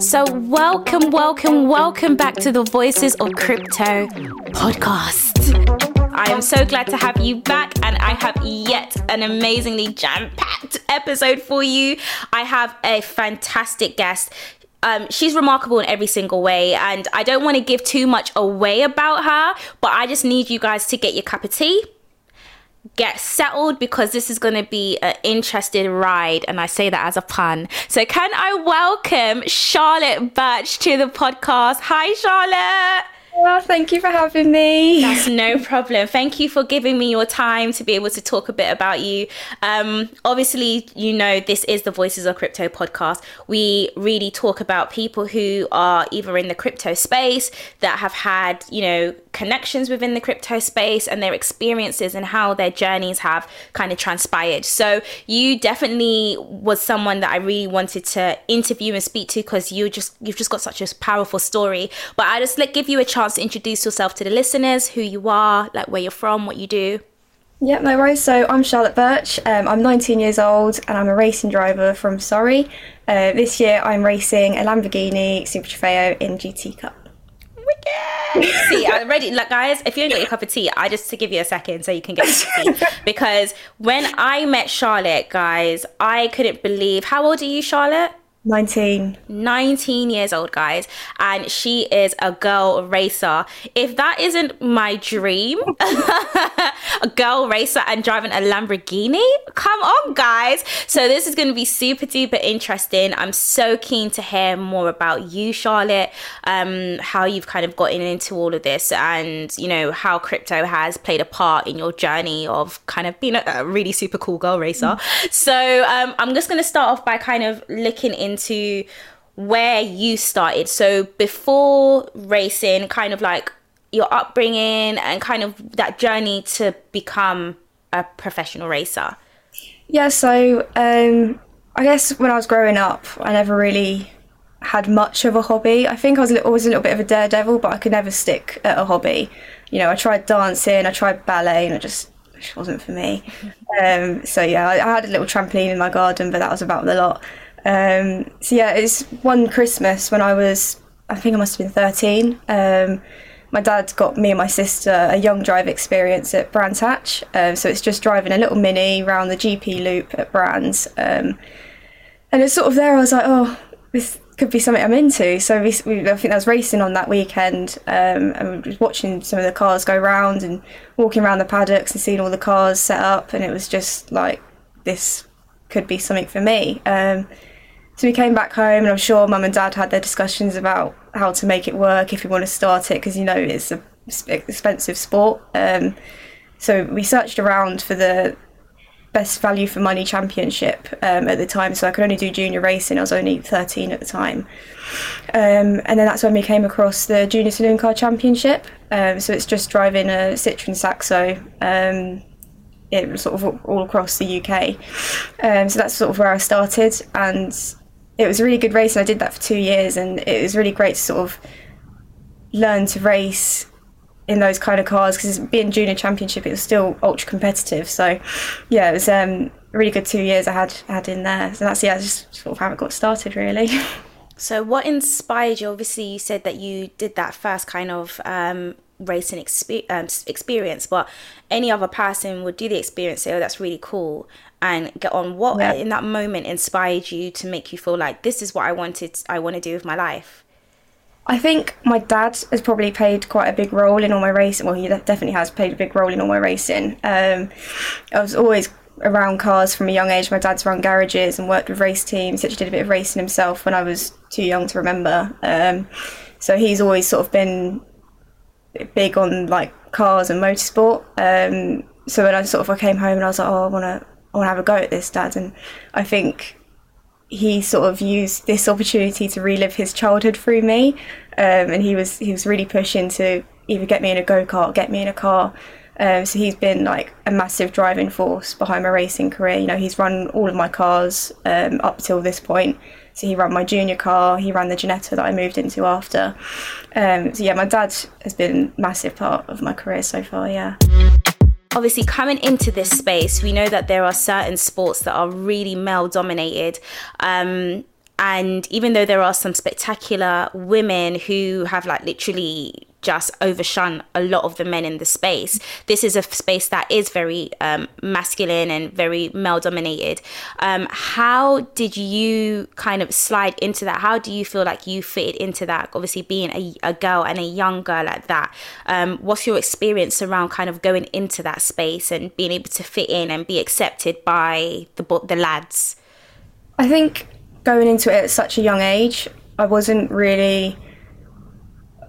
So welcome back to the Voices of Crypto podcast. I am so glad to have you back, and I have yet an amazingly jam-packed episode for you. I have a fantastic guest. She's remarkable in every single way, and I don't want to give too much away about her, but I just need you guys to get your cup of tea, get settled, because this is going to be an interesting ride, and I say that as a pun. So can I welcome Charlotte Birch to the podcast? Hi, Charlotte. Well, thank you for having me. That's no problem. Thank you for giving me your time to be able to talk a bit about you. Obviously, you know, this is the Voices of Crypto podcast. We really talk about people who are either in the crypto space, that have had, you know, connections within the crypto space, and their experiences and how their journeys have kind of transpired. So you definitely was someone that I really wanted to interview and speak to, because you've just got such a powerful story. But I just give you a chance to introduce yourself to the listeners, who you are, like where you're from, what you do. Yeah, no worries. So I'm Charlotte Birch. I'm 19 years old, and I'm a racing driver from Surrey. This year I'm racing a Lamborghini Super Trofeo in GT Cup. Wicked! See, I'm ready. Like, guys, if you ain't got your cup of tea, I just to give you a second so you can get your tea. Because when I met Charlotte, guys, I couldn't believe. How old are you, Charlotte? 19 years old, guys, and she is a girl racer. If that isn't my dream, a girl racer and driving a Lamborghini, come on, guys. So this is going to be super duper interesting. I'm so keen to hear more about you, Charlotte, how you've kind of gotten into all of this, and you know how crypto has played a part in your journey of kind of being a really super cool girl racer. So I'm just going to start off by kind of looking into where you started. So before racing, kind of like your upbringing and kind of that journey to become a professional racer. Yeah, so I guess when I was growing up, I never really had much of a hobby. I think I was always a little bit of a daredevil, but I could never stick at a hobby. You know, I tried dancing, I tried ballet, and it just wasn't for me. So yeah, I had a little trampoline in my garden, but that was about the lot. So yeah, it's one Christmas when I think I must have been 13. My dad got me and my sister a young drive experience at Brands Hatch. So it's just driving a little Mini round the GP loop at Brands. And it's sort of there, I was like, oh, this could be something I'm into. So I think I was racing on that weekend, and we was watching some of the cars go round and walking around the paddocks and seeing all the cars set up. And it was just like, this could be something for me. So we came back home, and I'm sure mum and dad had their discussions about how to make it work if we want to start it, because you know it's an expensive sport. So we searched around for the best value for money championship at the time, so I could only do junior racing. I was only 13 at the time. And then that's when we came across the Junior Saloon Car Championship. So it's just driving a Citroen Saxo. It was sort of all across the UK. So that's sort of where I started, and it was a really good race, and I did that for 2 years, and it was really great to sort of learn to race in those kind of cars, because being junior championship, it was still ultra competitive. So yeah, it was a really good 2 years I had in there. So that's, yeah, just sort of how it got started, really. So what inspired you? Obviously you said that you did that first kind of racing experience, but any other person would do the experience, say, oh, that's really cool, and get on. What in that moment inspired you to make you feel like this is what I want to do with my life? I think my dad has probably played quite a big role in all my racing. Well, he definitely has played a big role in all my racing. I was always around cars from a young age. My dad's run garages and worked with race teams. He actually did a bit of racing himself when I was too young to remember. So he's always sort of been big on like cars and motorsport. So when I came home and I was like, oh, I want to have a go at this, Dad. And I think he sort of used this opportunity to relive his childhood through me. And he was really pushing to either get me in a go-kart, get me in a car. So he's been like a massive driving force behind my racing career. You know, he's run all of my cars up till this point. So he ran my junior car, he ran the Ginetta that I moved into after. So yeah, my dad has been a massive part of my career so far, yeah. Obviously, coming into this space, we know that there are certain sports that are really male dominated. And even though there are some spectacular women who have like literally just overshone a lot of the men in the space, this is a space that is very masculine and very male dominated. How did you kind of slide into that? How do you feel like you fitted into that? Obviously being a girl and a young girl like that, what's your experience around kind of going into that space and being able to fit in and be accepted by the lads? I think going into it at such a young age, I wasn't really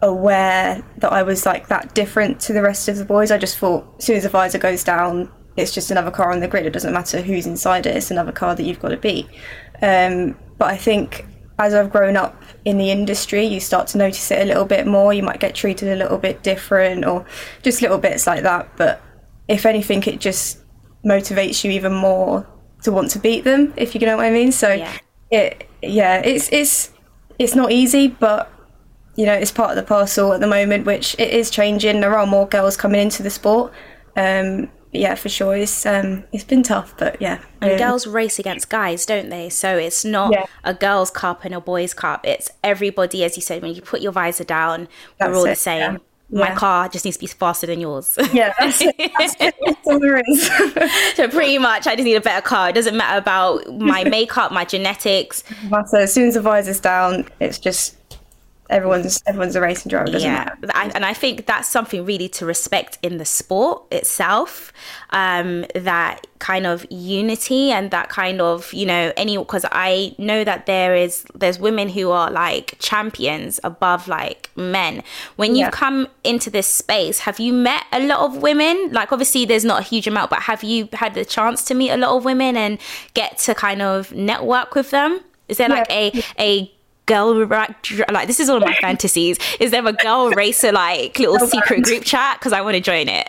aware that I was like that different to the rest of the boys. I just thought as soon as the visor goes down, it's just another car on the grid. It doesn't matter who's inside it, it's another car that you've got to beat. But I think as I've grown up in the industry, you start to notice it a little bit more. You might get treated a little bit different or just little bits like that. But if anything, it just motivates you even more to want to beat them, if you know what I mean. So yeah. It's not easy, but you know, it's part of the parcel at the moment, which it is changing. There are more girls coming into the sport. For sure. It's been tough, but yeah. And girls race against guys, don't they? So it's not a girls' cup and a boys' cup. It's everybody, as you said, when you put your visor down, we're all the same. Yeah. My car just needs to be faster than yours. Yeah, that's it. That's all there is. So pretty much, I just need a better car. It doesn't matter about my makeup, my genetics. So as soon as the visor's down, it's just everyone's a racing driver, doesn't matter. And I think that's something really to respect in the sport itself, that kind of unity and that kind of, you know, because I know that there's women who are like champions above like men. When you come into this space, have you met a lot of women? Like obviously there's not a huge amount, but have you had the chance to meet a lot of women and get to kind of network with them? Is there like a girl, like this is all my fantasies, is there a girl racer like little secret group chat? Because I want to join it.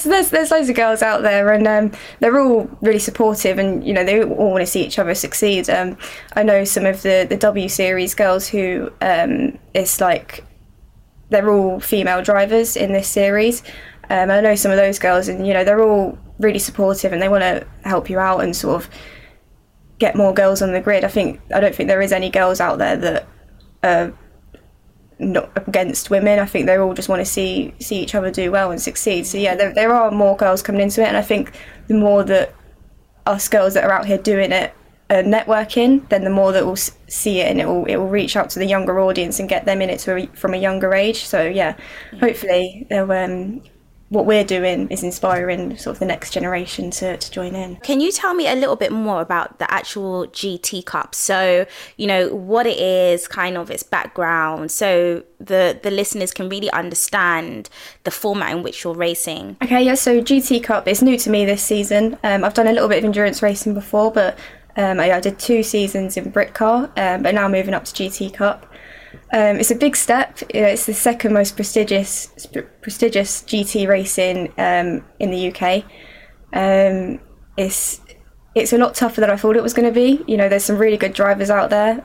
So there's loads of girls out there, and they're all really supportive, and you know, they all want to see each other succeed. I know some of the W series girls who it's like they're all female drivers in this series. I know some of those girls, and you know, they're all really supportive and they want to help you out and sort of get more girls on the grid. I don't think there is any girls out there that are not against women. I think they all just want to see each other do well and succeed. So yeah, there are more girls coming into it, and I think the more that us girls that are out here doing it are networking, then the more that we'll see it, and it will reach out to the younger audience and get them in it from a younger age. So hopefully they'll what we're doing is inspiring sort of the next generation to join in. Can you tell me a little bit more about the actual GT Cup? So, you know, what it is, kind of its background, so the listeners can really understand the format in which you're racing. Okay, yeah, so GT Cup is new to me this season. I've done a little bit of endurance racing before, but I did 2 seasons in Britcar, but now moving up to GT Cup. It's a big step. It's the second most prestigious GT racing in the UK. It's a lot tougher than I thought it was going to be. You know, there's some really good drivers out there.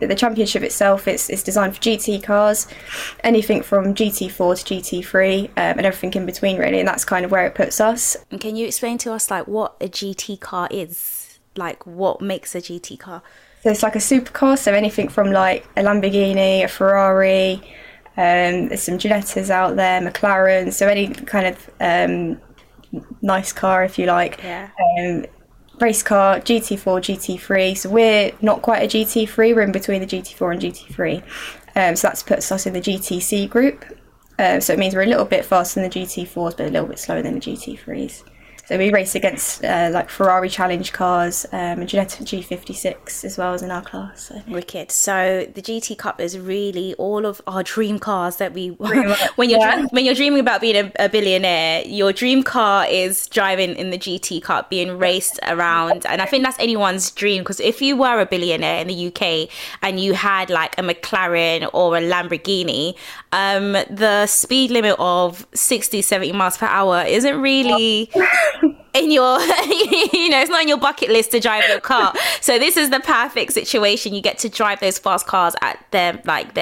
The championship itself, it's designed for GT cars, anything from GT4 to GT3, and everything in between, really. And that's kind of where it puts us. And can you explain to us like what a GT car is? Like what makes a GT car? So it's like a supercar, so anything from like a Lamborghini, a Ferrari, there's some Ginettas out there, McLaren, so any kind of nice car, if you like. Yeah. Race car, GT4, GT3, so we're not quite a GT3, we're in between the GT4 and GT3. So that puts us in the GTC group. So it means we're a little bit faster than the GT4s, but a little bit slower than the GT3s. So we race against like Ferrari challenge cars, and genetic G56 as well as in our class. So. Wicked. So the GT Cup is really all of our dream cars that we. When you're dreaming about being a billionaire, your dream car is driving in the GT Cup, being raced around, and I think that's anyone's dream. Because if you were a billionaire in the UK and you had like a McLaren or a Lamborghini, the speed limit of 60, 70 miles per hour isn't really. In your, you know, it's not in your bucket list to drive your car. So this is the perfect situation. You get to drive those fast cars at their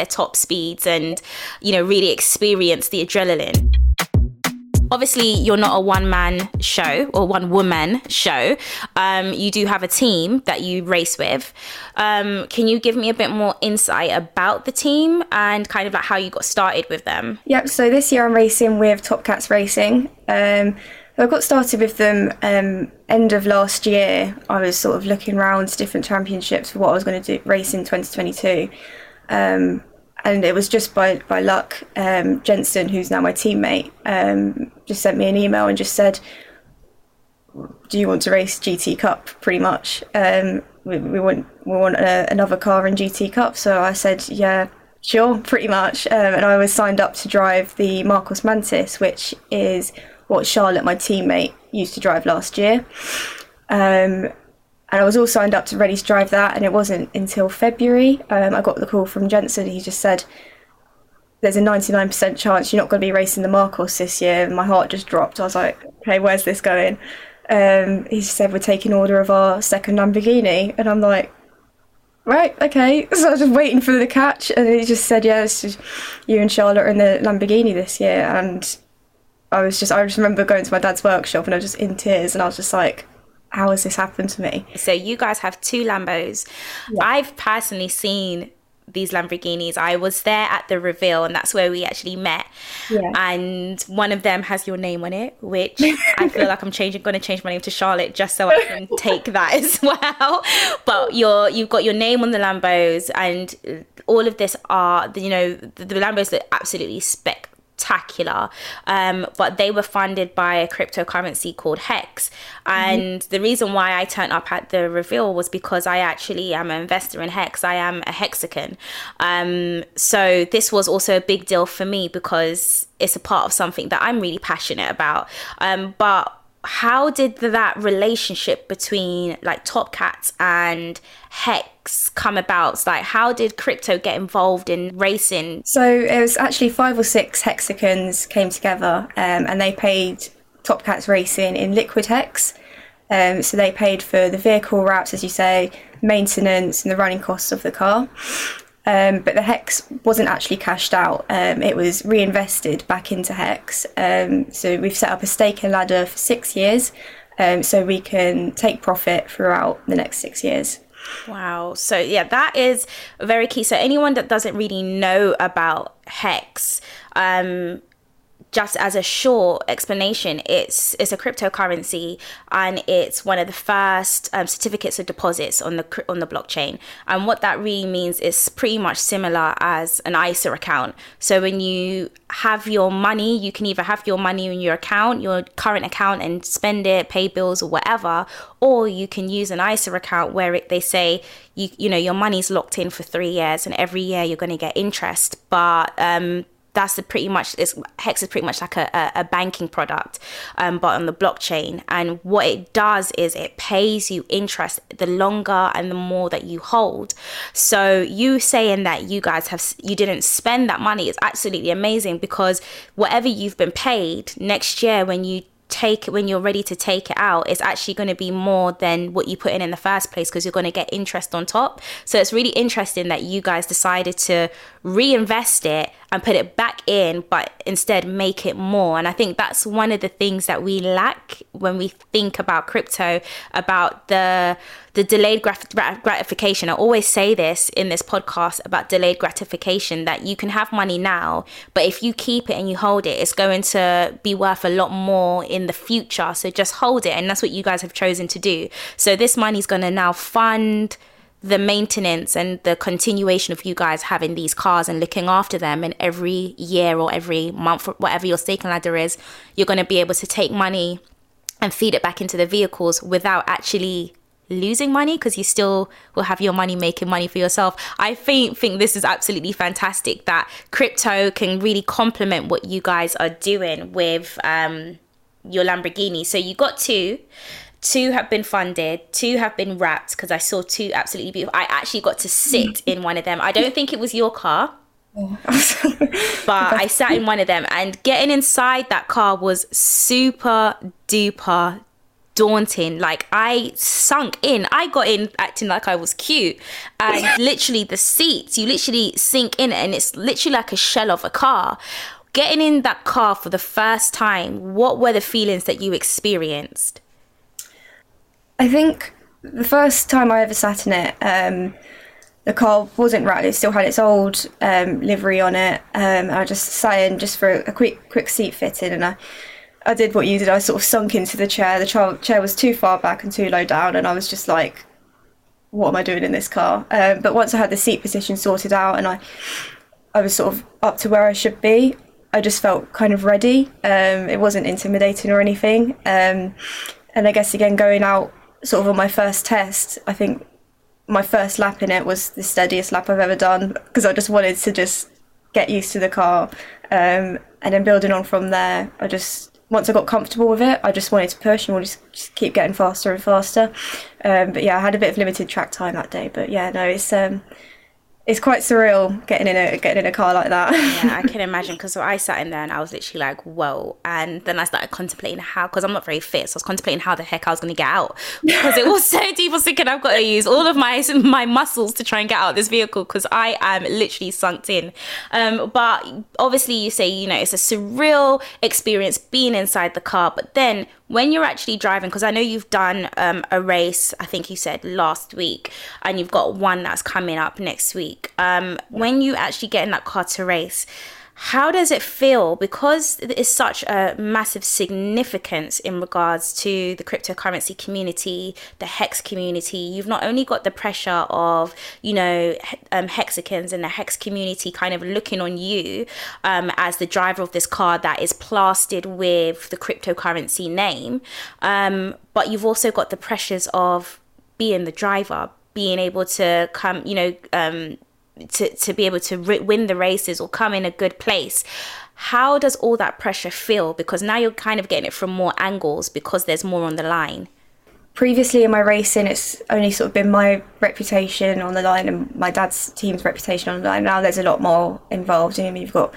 top speeds and, you know, really experience the adrenaline. obviously you're not a one-man show or one-woman show. You do have a team that you race with. Can you give me a bit more insight about the team and kind of like how you got started with them? Yep, so this year I'm racing with Top Cats Racing. I got started with them end of last year. I was sort of looking around to different championships for what I was going to do race in 2022. And it was just by luck, Jensen, who's now my teammate, just sent me an email and just said, do you want to race GT Cup, pretty much? We want another car in GT Cup. So I said, yeah, sure, pretty much. And I was signed up to drive the Marcos Mantis, which is what Charlotte, my teammate, used to drive last year. And I was all signed up to ready to drive that, and it wasn't until February. I got the call from Jensen. He just said, there's a 99% chance you're not going to be racing the Marcos this year. And my heart just dropped. I was like, okay, where's this going? He said, we're taking order of our second Lamborghini. And I'm like, right, okay. So I was just waiting for the catch. And he just said, yeah, it's just you and Charlotte are in the Lamborghini this year. And I just remember going to my dad's workshop and I was just in tears and I was just like, how has this happened to me? So you guys have two Lambos. Yeah. I've personally seen these Lamborghinis. I was there at the reveal and that's where we actually met. Yeah. And one of them has your name on it, which I feel like I'm going to change my name to Charlotte just so I can take that as well. But you've got your name on the Lambos, and all of this are, you know, the Lambos look absolutely spectacular, but they were funded by a cryptocurrency called Hex, and the reason why I turned up at the reveal was because I actually am an investor in Hex. I am a Hexagon, so this was also a big deal for me because it's a part of something that I'm really passionate about. But how did that relationship between like Top Cats and Hex come about? Like, how did crypto get involved in racing? So it was actually 5 or 6 Hexagons came together, and they paid Top Cats Racing in liquid Hex. So they paid for the vehicle wraps, as you say, maintenance and the running costs of the car. But the Hex wasn't actually cashed out. It was reinvested back into Hex. So we've set up a stake and ladder for 6 years, so we can take profit throughout the next 6 years. Wow. So yeah, that is very key. So anyone that doesn't really know about Hex, just as a short explanation, it's a cryptocurrency, and it's one of the first certificates of deposits on the blockchain. And what that really means is pretty much similar as an ISA account. So when you have your money, you can either have your money in your account, your current account, and spend it, pay bills or whatever, or you can use an ISA account where they say you know your money's locked in for 3 years, and every year you're going to get interest. But Hex is pretty much like a banking product, but on the blockchain. And what it does is it pays you interest the longer and the more that you hold. So you saying that you guys you didn't spend that money is absolutely amazing, because whatever you've been paid next year when you're ready to take it out, it's actually going to be more than what you put in the first place, because you're going to get interest on top. So it's really interesting that you guys decided to reinvest it and put it back in, but instead make it more. And I think that's one of the things that we lack when we think about crypto, about the delayed gratification. I always say this in this podcast about delayed gratification, that you can have money now, but if you keep it and you hold it, it's going to be worth a lot more in the future. So just hold it, and that's what you guys have chosen to do. So this money's going to now fund the maintenance and the continuation of you guys having these cars and looking after them, and every year or every month, whatever your stake and ladder is, you're going to be able to take money and feed it back into the vehicles without actually losing money, because you still will have your money making money for yourself. I think this is absolutely fantastic that crypto can really complement what you guys are doing with your Lamborghini. So you got two have been funded, 2 have been wrapped, because I saw 2 absolutely beautiful. I actually got to sit in one of them. I don't think it was your car, but I sat in one of them, and getting inside that car was super duper daunting. Like, I sunk in. I got in acting like I was cute, and literally the seats, you literally sink in, and it's literally like a shell of a car. Getting in that car for the first time, what were the feelings that you experienced? I think the first time I ever sat in it, the car wasn't rattly, it still had its old livery on it. I just sat in just for a quick seat fitting, and I did what you did. I sort of sunk into the chair. The chair was too far back and too low down, and I was just like, what am I doing in this car? But once I had the seat position sorted out and I was sort of up to where I should be, I just felt kind of ready. It wasn't intimidating or anything. And I guess, again, going out sort of on my first test, I think my first lap in it was the steadiest lap I've ever done, because I just wanted to just get used to the car. And then building on from there, once I got comfortable with it, I just wanted to push and we'll just keep getting faster and faster. But yeah, I had a bit of limited track time that day. But yeah, no, it's quite surreal getting in a car like that. Yeah, I can imagine, because I sat in there and I was literally like, whoa. And then I started contemplating how, because I'm not very fit, so I was contemplating how the heck I was going to get out, because it was so deep. I was thinking, I've got to use all of my muscles to try and get out of this vehicle, because I am literally sunk in. But obviously you say, it's a surreal experience being inside the car, but then when you're actually driving, because I know you've done a race, I think you said last week, and you've got one that's coming up next week. When you actually get in that car to race, how does it feel? Because it's such a massive significance in regards to the cryptocurrency community, the Hex community. You've not only got the pressure of, Hexicans and the Hex community kind of looking on you as the driver of this car that is plastered with the cryptocurrency name, but you've also got the pressures of being the driver, being able to come, to be able to win the races or come in a good place. How does all that pressure feel? Because now you're kind of getting it from more angles, because there's more on the line. Previously in my racing, it's only sort of been my reputation on the line and my dad's team's reputation on the line. Now there's a lot more involved. I mean, you've got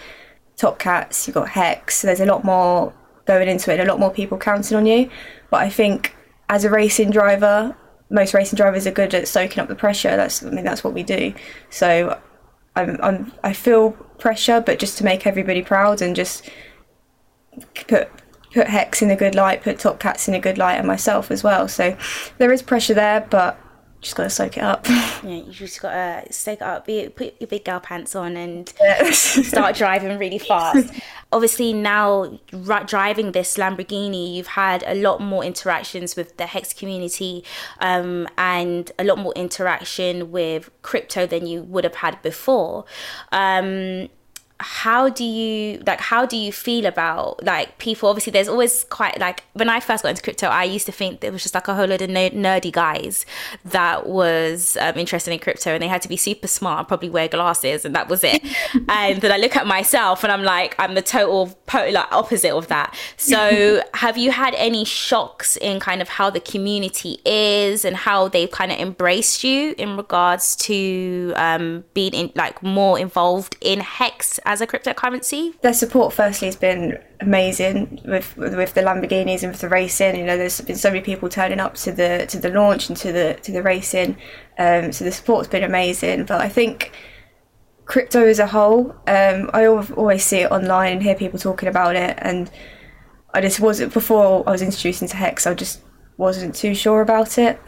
Top Cats, you've got Hex, so there's a lot more going into it and a lot more people counting on you. But I think as a racing driver, most racing drivers are good at soaking up the pressure. That's what we do. So I feel pressure, but just to make everybody proud and just put Hex in a good light, put Top Cats in a good light, and myself as well. So there is pressure there, but just got to soak it up. Yeah, you just got to soak it up. Put your big girl pants on and start driving really fast. Obviously now driving this Lamborghini, you've had a lot more interactions with the Hex community and a lot more interaction with crypto than you would have had before. How do you feel about, like, people? Obviously there's always quite, like, when I first got into crypto, I used to think there was just like a whole load of nerdy guys that was interested in crypto, and they had to be super smart and probably wear glasses, and that was it. And then I look at myself and I'm like, I'm the total opposite of that. So have you had any shocks in kind of how the community is and how they've kind of embraced you in regards to being more involved in Hex as a cryptocurrency? Their support firstly has been amazing with the Lamborghinis and with the racing. There's been so many people turning up to the launch and to the racing. So the support's been amazing. But I think crypto as a whole, I always see it online and hear people talking about it, and I just wasn't, before I was introduced into Hex, I just wasn't too sure about it.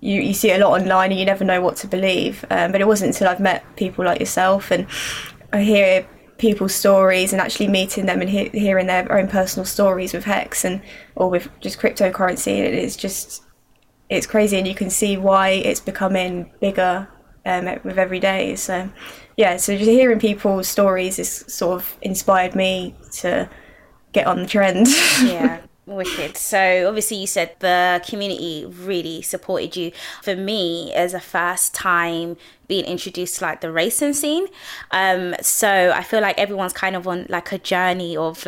You see it a lot online and you never know what to believe. But it wasn't until I've met people like yourself and I hear people's stories and actually meeting them and hearing their own personal stories with Hex or with just cryptocurrency. It's crazy, and you can see why it's becoming bigger with every day. So yeah, so just hearing people's stories has sort of inspired me to get on the trend. Yeah. Wicked. So obviously you said the community really supported you. For me, as a first time being introduced to the racing scene, so I feel like everyone's kind of on a journey of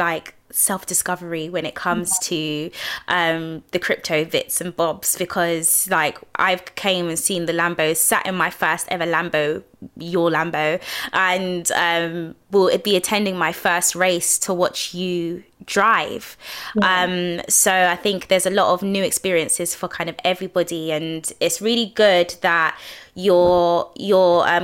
self-discovery when it comes to the crypto bits and bobs, because I've came and seen the Lambos, sat in my first ever Lambo, your Lambo, and will be attending my first race to watch you drive. Yeah. So I think there's a lot of new experiences for kind of everybody, and it's really good that your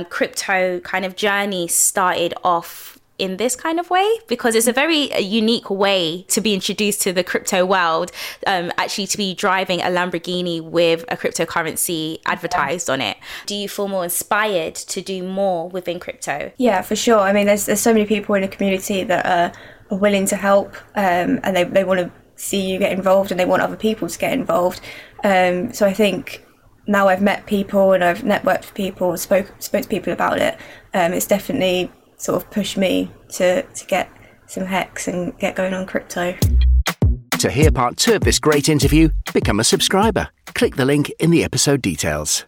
crypto kind of journey started off in this kind of way, because it's a very unique way to be introduced to the crypto world, actually to be driving a Lamborghini with a cryptocurrency advertised on it. Do you feel more inspired to do more within crypto? Yeah, for sure. I mean, there's so many people in the community that are willing to help, and they want to see you get involved, and they want other people to get involved. So I think now I've met people and I've networked with people, spoke to people about it. It's definitely sort of pushed me to get some Hex and get going on crypto. To hear part 2 of this great interview, become a subscriber. Click the link in the episode details.